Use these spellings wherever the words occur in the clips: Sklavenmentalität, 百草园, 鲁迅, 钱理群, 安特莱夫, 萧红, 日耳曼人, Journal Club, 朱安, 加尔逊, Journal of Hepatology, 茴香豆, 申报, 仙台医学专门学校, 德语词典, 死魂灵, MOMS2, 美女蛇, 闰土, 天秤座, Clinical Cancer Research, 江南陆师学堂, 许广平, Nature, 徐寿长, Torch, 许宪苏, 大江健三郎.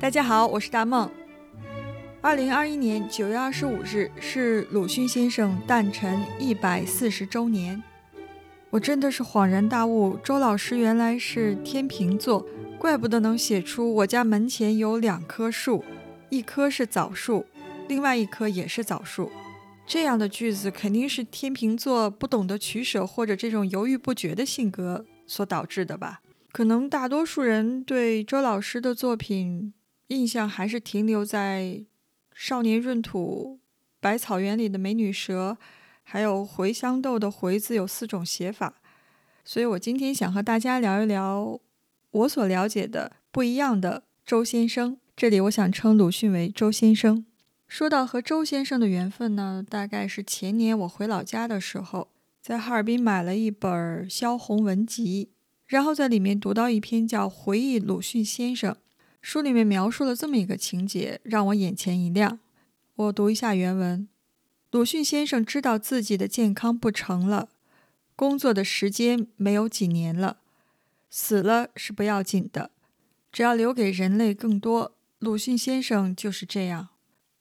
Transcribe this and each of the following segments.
大家好，我是大梦。2021年9月25日是鲁迅先生诞辰140周年。我真的是恍然大悟，周老师原来是天秤座，怪不得能写出我家门前有2棵树，一棵是枣树，另外一棵也是枣树。这样的句子肯定是天秤座不懂得取舍或者这种犹豫不决的性格所导致的吧。可能大多数人对周老师的作品印象还是停留在少年闰土、百草园里的美女蛇，还有茴香豆的茴字有4种写法。所以我今天想和大家聊一聊我所了解的不一样的周先生，这里我想称鲁迅为周先生。说到和周先生的缘分呢，大概是前年我回老家的时候，在哈尔滨买了一本萧红文集，然后在里面读到一篇叫《回忆鲁迅先生》，书里面描述了这么一个情节，让我眼前一亮。我读一下原文：鲁迅先生知道自己的健康不成了，工作的时间没有几年了，死了是不要紧的，只要留给人类更多。鲁迅先生就是这样。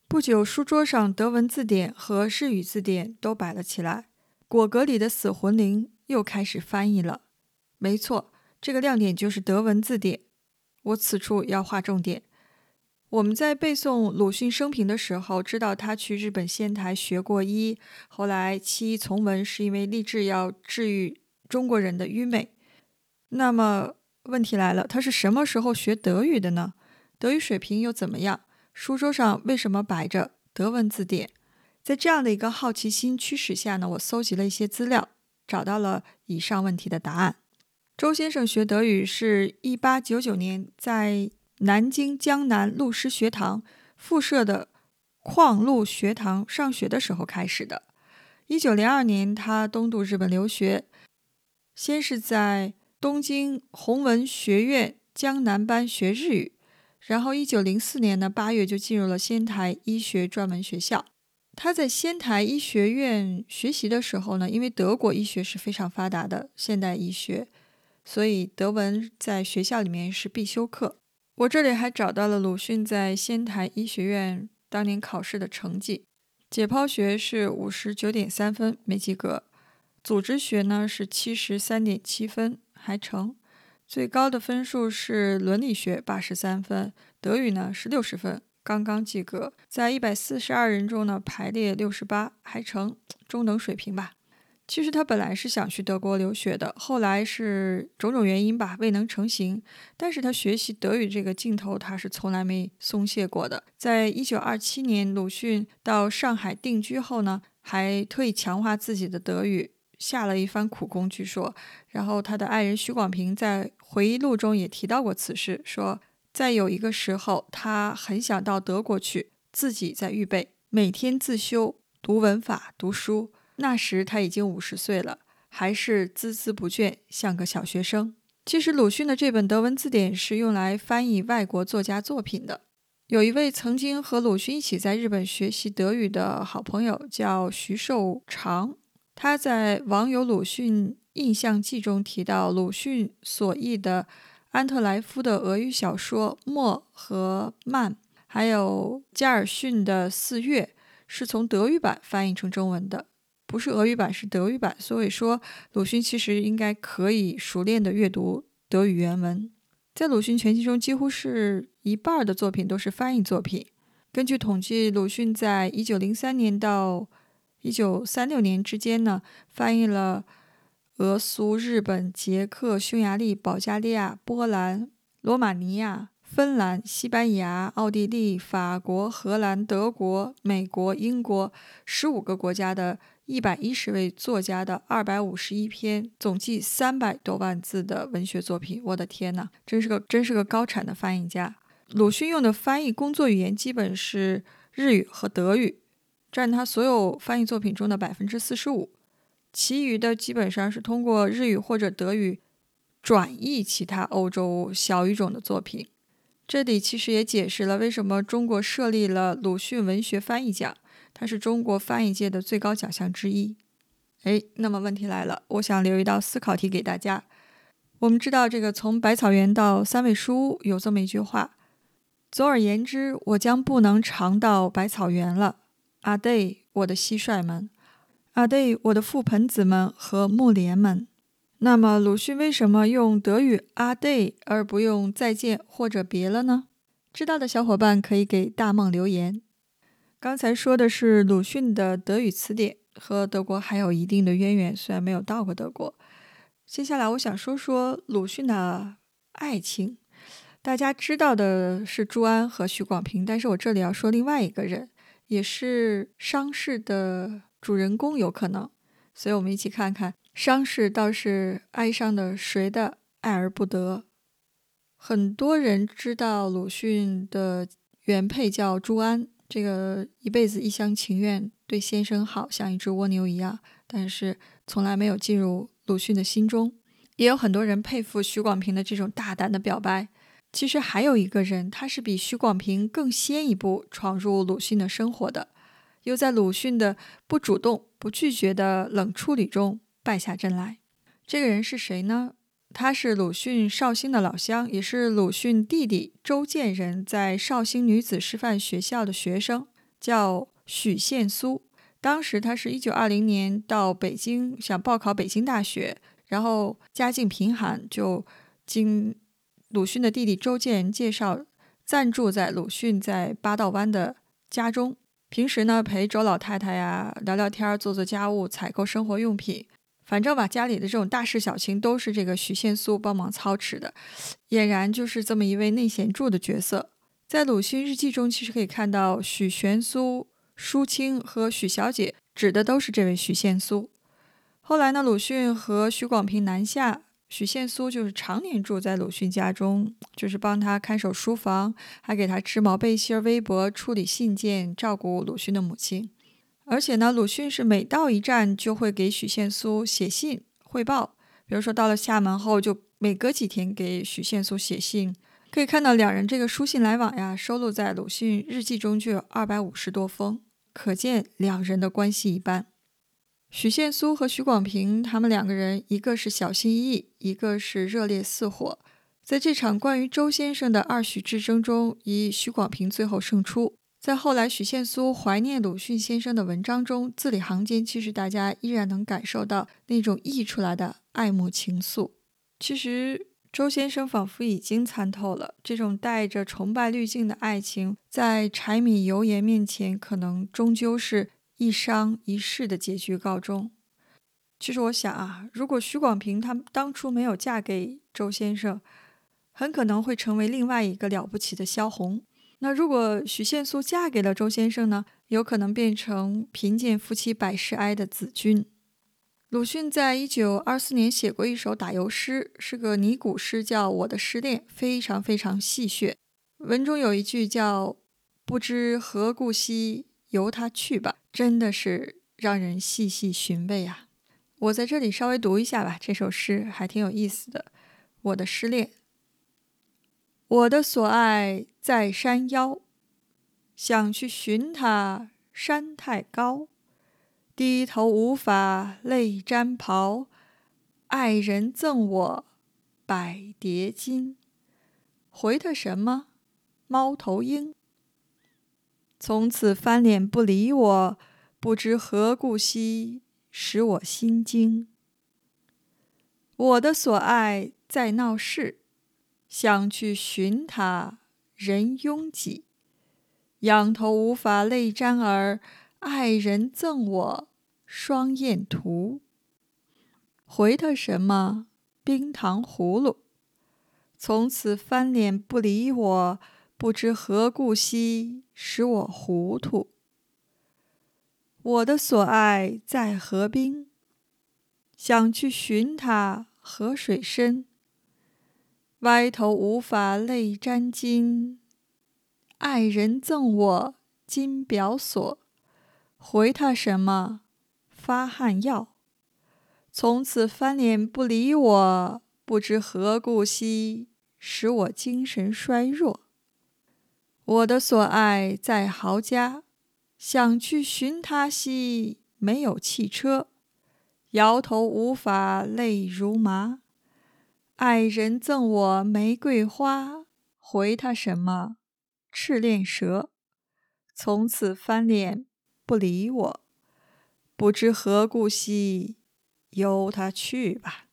不久，书桌上德文字典和日语字典都摆了起来，果戈里的《死魂灵》又开始翻译了。没错，这个亮点就是德文字典。我此处要画重点。我们在背诵鲁迅生平的时候，知道他去日本仙台学过医，后来弃医从文是因为立志要治愈中国人的愚昧。那么问题来了，他是什么时候学德语的呢？德语水平又怎么样？书桌上为什么摆着德文字典？在这样的一个好奇心驱使下呢，我搜集了一些资料，找到了以上问题的答案。周先生学德语是1899年在南京江南陆师学堂附设的矿陆学堂上学的时候开始的。1902年，他东渡日本留学，先是在东京弘文学院江南班学日语，然后1904年的8月就进入了仙台医学专门学校。他在仙台医学院学习的时候呢，因为德国医学是非常发达的现代医学，所以德文在学校里面是必修课。我这里还找到了鲁迅在仙台医学院当年考试的成绩。解剖学是59.3分，没及格。组织学呢是73.7分，还成。最高的分数是伦理学83分，德语呢是60分，刚刚及格。在142人中呢排列68，还成，中等水平吧。其实他本来是想去德国留学的，后来是种种原因吧，未能成行。但是他学习德语这个劲头，他是从来没松懈过的。在1927年，鲁迅到上海定居后呢，还特意强化自己的德语，下了一番苦功。据说，然后他的爱人许广平在回忆录中也提到过此事，说在有一个时候，他很想到德国去，自己在预备，每天自修，读文法，读书。那时他已经50岁了，还是孜孜不倦，像个小学生。其实鲁迅的这本德文字典是用来翻译外国作家作品的。有一位曾经和鲁迅一起在日本学习德语的好朋友叫徐寿长，他在网友鲁迅印象记中提到，鲁迅所译的安特莱夫的俄语小说《默》和《慢》，还有加尔逊的《四月》是从德语版翻译成中文的，不是俄语版，是德语版。所以说鲁迅其实应该可以熟练地阅读德语原文。在鲁迅全集中，几乎是1半的作品都是翻译作品。根据统计，鲁迅在1903年到1936年之间呢，翻译了俄、苏、日本、捷克、匈牙利、保加利亚、波兰、罗马尼亚、芬兰、西班牙、奥地利、法国、荷兰、德国、美国、英国15个国家的110位作家的251篇，总计300多万字的文学作品。我的天哪，真是个高产的翻译家。鲁迅用的翻译工作语言基本是日语和德语，占他所有翻译作品中的45%，其余的基本上是通过日语或者德语转译其他欧洲小语种的作品。这里其实也解释了为什么中国设立了鲁迅文学翻译奖，它是中国翻译界的最高奖项之一。那么问题来了，我想留一道思考题给大家。我们知道这个从百草园到三味书屋有这么一句话，总而言之，我将不能尝到百草园了。阿对，我的蟋蟀们，阿对，我的覆盆子们和木莲们。那么鲁迅为什么用德语阿对而不用再见或者别了呢？知道的小伙伴可以给大梦留言。刚才说的是鲁迅的德语词典，和德国还有一定的渊源，虽然没有到过德国。接下来我想说说鲁迅的爱情。大家知道的是朱安和许广平，但是我这里要说另外一个人，也是伤逝的主人公有可能，所以我们一起看看伤逝倒是哀伤的谁的爱而不得。很多人知道鲁迅的原配叫朱安，这个一辈子一厢情愿，对先生好像一只蜗牛一样，但是从来没有进入鲁迅的心中。也有很多人佩服许广平的这种大胆的表白。其实还有一个人，他是比许广平更先一步闯入鲁迅的生活的，又在鲁迅的不主动不拒绝的冷处理中败下阵来。这个人是谁呢？他是鲁迅绍兴的老乡，也是鲁迅弟弟周建人在绍兴女子师范学校的学生，叫许宪苏。当时他是1920年到北京，想报考北京大学，然后家境贫寒，就经鲁迅的弟弟周建人介绍暂住在鲁迅在八道湾的家中。平时呢，陪周老太太呀聊聊天，做做家务，采购生活用品，反正吧，家里的这种大事小情都是这个许宪苏帮忙操持的，俨然就是这么一位内显著的角色。在鲁迅日记中其实可以看到，许玄苏、舒清和许小姐指的都是这位许宪苏。后来呢，鲁迅和许广平南下，许宪苏就是常年住在鲁迅家中，就是帮他看守书房，还给他织毛背心、围脖，处理信件，照顾鲁迅的母亲。而且呢，鲁迅是每到一站就会给许宪苏写信汇报，比如说到了厦门后，就每隔几天给许宪苏写信。可以看到两人这个书信来往呀，收录在鲁迅日记中就有250多封，可见两人的关系一般。许宪苏和许广平他们两个人，一个是小心翼翼，一个是热烈似火。在这场关于周先生的二许之争中，以许广平最后胜出。在后来许宪苏怀念鲁迅先生的文章中，字里行间其实大家依然能感受到那种溢出来的爱慕情愫。其实周先生仿佛已经参透了，这种带着崇拜滤镜的爱情，在柴米油盐面前，可能终究是一伤一世的结局告终。其实我想啊，如果许广平他当初没有嫁给周先生，很可能会成为另外一个了不起的萧红。那如果许宪苏嫁给了周先生呢，有可能变成贫贱夫妻百事哀的子君。鲁迅在1924年写过一首打油诗，是个拟古诗，叫《我的失恋》，非常非常戏谑。文中有一句叫“不知何故兮，由他去吧”，真的是让人细细寻味啊。我在这里稍微读一下吧，这首诗还挺有意思的。《我的失恋》。我的所爱在山腰，想去寻它，山太高，低头无法泪沾袍，爱人赠我百蝶金，回他什么？猫头鹰。从此翻脸不理我，不知何故兮，使我心惊。我的所爱在闹市，想去寻他，人拥挤，仰头无法泪沾儿，爱人赠我双燕图，回他什么？冰糖葫芦。从此翻脸不理我，不知何故兮，使我糊涂。我的所爱在河滨，想去寻他，河水深，歪头无法泪沾巾，爱人赠我金表锁，回他什么？发汗药。从此翻脸不理我，不知何故兮，使我精神衰弱。我的所爱在豪家，想去寻他兮，没有汽车，摇头无法泪如麻，爱人赠我玫瑰花，回他什么？赤练蛇，从此翻脸不理我，不知何故兮，由他去吧。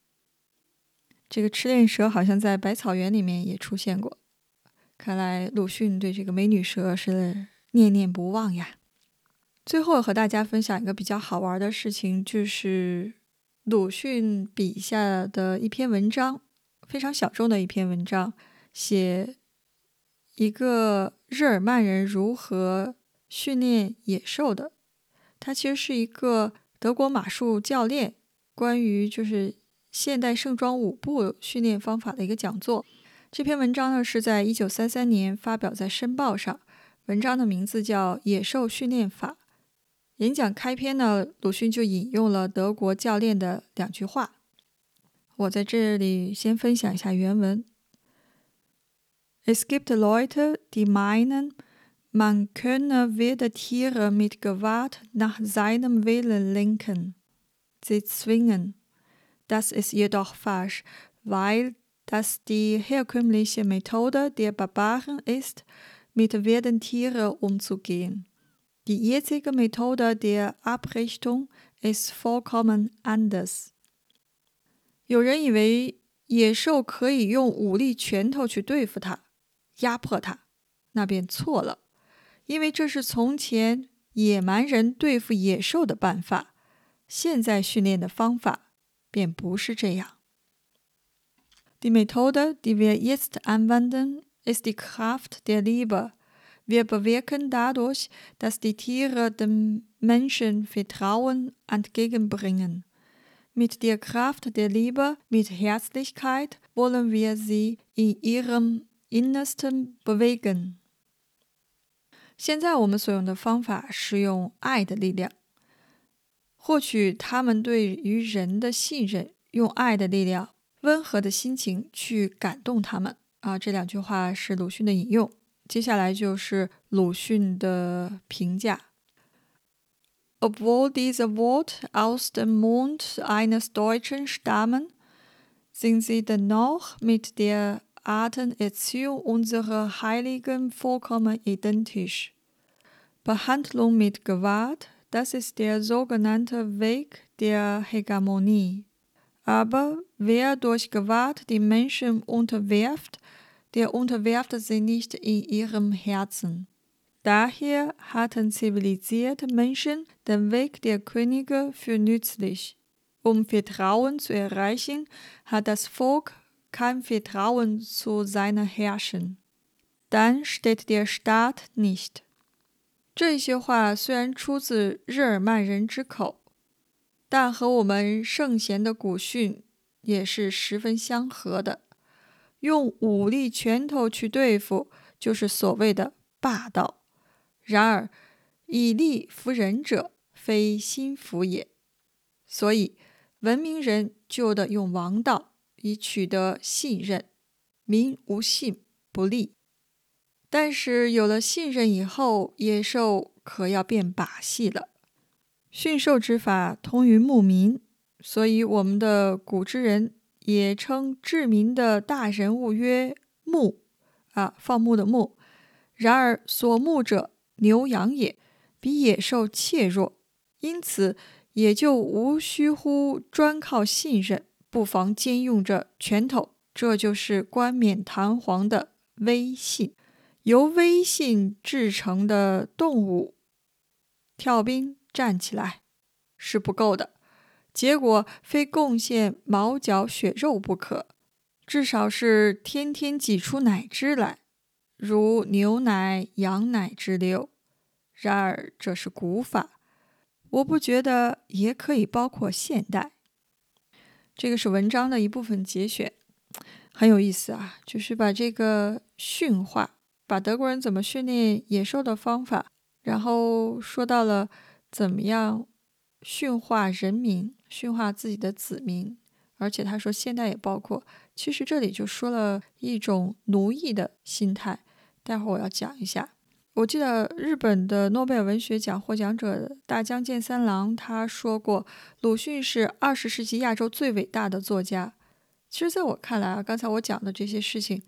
这个赤练蛇好像在百草园里面也出现过，看来鲁迅对这个美女蛇是念念不忘呀。最后和大家分享一个比较好玩的事情，就是鲁迅笔下的一篇文章，非常小众的一篇文章，写一个日耳曼人如何训练野兽的。他其实是一个德国马术教练，关于就是现代盛装舞步训练方法的一个讲座。这篇文章呢是在1933年发表在《申报》上，文章的名字叫《野兽训练法》。演讲开篇呢，鲁迅就引用了德国教练的两句话，我在这里先分享一下原文。Es gibt Leute, die meinen, man könne wilde Tiere mit Gewalt nach seinem Willen lenken, sie zwingen. Das ist jedoch falsch, weil das die herkömmliche Methode der Barbaren ist, mit wilden Tieren umzugehen.Die jetzige Methode der Abrichtung ist vollkommen anders. 有人以为野兽可以用武力拳头去对付它，压迫它，那便错了，因为这是从前野蛮人对付野兽的办法，现在训练的方法便不是这样。Die Methode, die wir jetzt anwenden, ist die Kraft der Liebe.Wir bewirken dadurch, dass die Tiere dem Menschen Vertrauen entgegenbringen. Mit der Kraft der Liebe, mit Herzlichkeit wollen wir sie in ihrem Innersten bewegen. 现在我们所用的方法是用爱的力量，获取他们对于人的信任，用爱的力量，温和的心情去感动他们。这两句话是鲁迅的引用。接下来就是鲁迅的评价。 Obwohl diese Worte aus dem Mund eines Deutschen stammen, sind sie dennoch mit der Artenerziehung unserer Heiligen vollkommen identisch. Behandlung mit Gewalt, das ist der sogenannte Weg der Hegemonie. Aber wer durch Gewalt die Menschen unterwirft,Der unterwerfte sie nicht in ihrem Herzen. Daher hatten zivilisierte Menschen den Weg der Könige für nützlich. Um Vertrauen zu erreichen, hat das Volk kein Vertrauen zu seinen Herrschern. Dann steht der Staat nicht. 这些话虽然出自日耳曼人之口，但和我们圣贤的古训也是十分相合的。用武力拳头去对付，就是所谓的霸道。然而，以力服人者，非心服也。所以，文明人就得用王道，以取得信任。民无信不立。但是有了信任以后，野兽可要变把戏了。驯兽之法通于牧民，所以我们的古之人也称治民的大人物曰牧，放牧的牧。然而所牧者牛羊也，比野兽怯弱，因此也就无需乎专靠信任，不妨兼用着拳头，这就是冠冕堂皇的威信。由威信制成的动物跳冰站起来是不够的，结果非贡献毛脚血肉不可，至少是天天挤出奶汁来，如牛奶羊奶之流。然而这是古法，我不觉得也可以包括现代。这个是文章的一部分节选，很有意思啊，就是把这个驯化，把德国人怎么训练野兽的方法，然后说到了怎么样驯化人民，驯化自己的子民，而且他说现代也包括，其实这里就说了一种奴役的心态，待会儿我要讲一下。我记得日本的诺贝尔文学奖获奖者大江健三郎他说过，鲁迅是20世纪亚洲最伟大的作家。其实在我看来，刚才我讲的这些事情，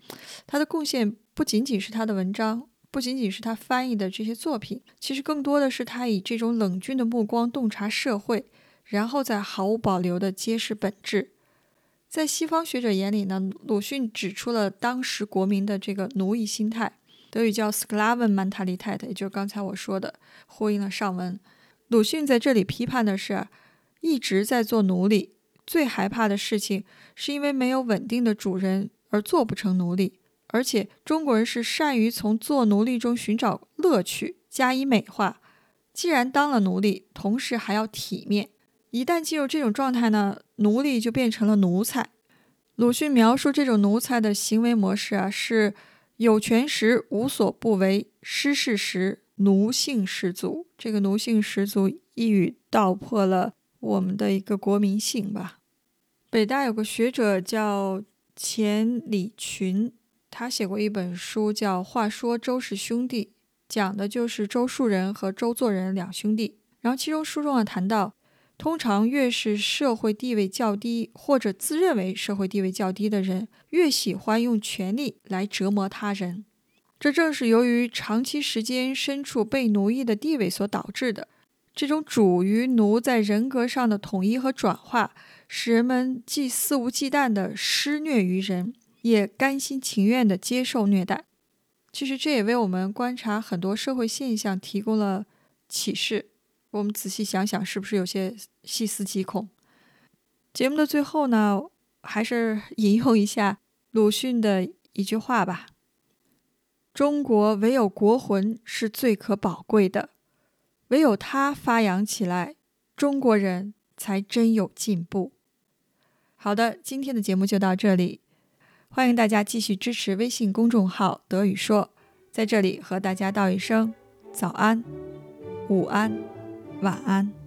他的贡献不仅仅是他的文章，不仅仅是他翻译的这些作品，其实更多的是他以这种冷峻的目光洞察社会，然后再毫无保留地揭示本质。在西方学者眼里呢，鲁迅指出了当时国民的这个奴役心态，德语叫 Sklavenmentalität， 也就是刚才我说的，呼应了上文。鲁迅在这里批判的是，一直在做奴隶，最害怕的事情是因为没有稳定的主人而做不成奴隶，而且中国人是善于从做奴隶中寻找乐趣，加以美化。既然当了奴隶，同时还要体面。一旦进入这种状态呢，奴隶就变成了奴才。鲁迅描述这种奴才的行为模式是有权时无所不为，失势时奴性十足。这个奴性十足一语道破了我们的一个国民性吧。北大有个学者叫钱理群，他写过一本书叫《话说周氏兄弟》，讲的就是周树人和周作人两兄弟。然后其中书中谈到，通常越是社会地位较低或者自认为社会地位较低的人，越喜欢用权力来折磨他人。这正是由于长期时间身处被奴役的地位所导致的。这种主与奴在人格上的统一和转化，使人们既肆无忌惮地施虐于人，也甘心情愿地接受虐待。其实这也为我们观察很多社会现象提供了启示。我们仔细想想，是不是有些细思极恐？节目的最后呢，还是引用一下鲁迅的一句话吧：中国唯有国魂是最可宝贵的，唯有它发扬起来，中国人才真有进步。好的，今天的节目就到这里，欢迎大家继续支持微信公众号德语说，在这里和大家道一声早安、午安、晚安。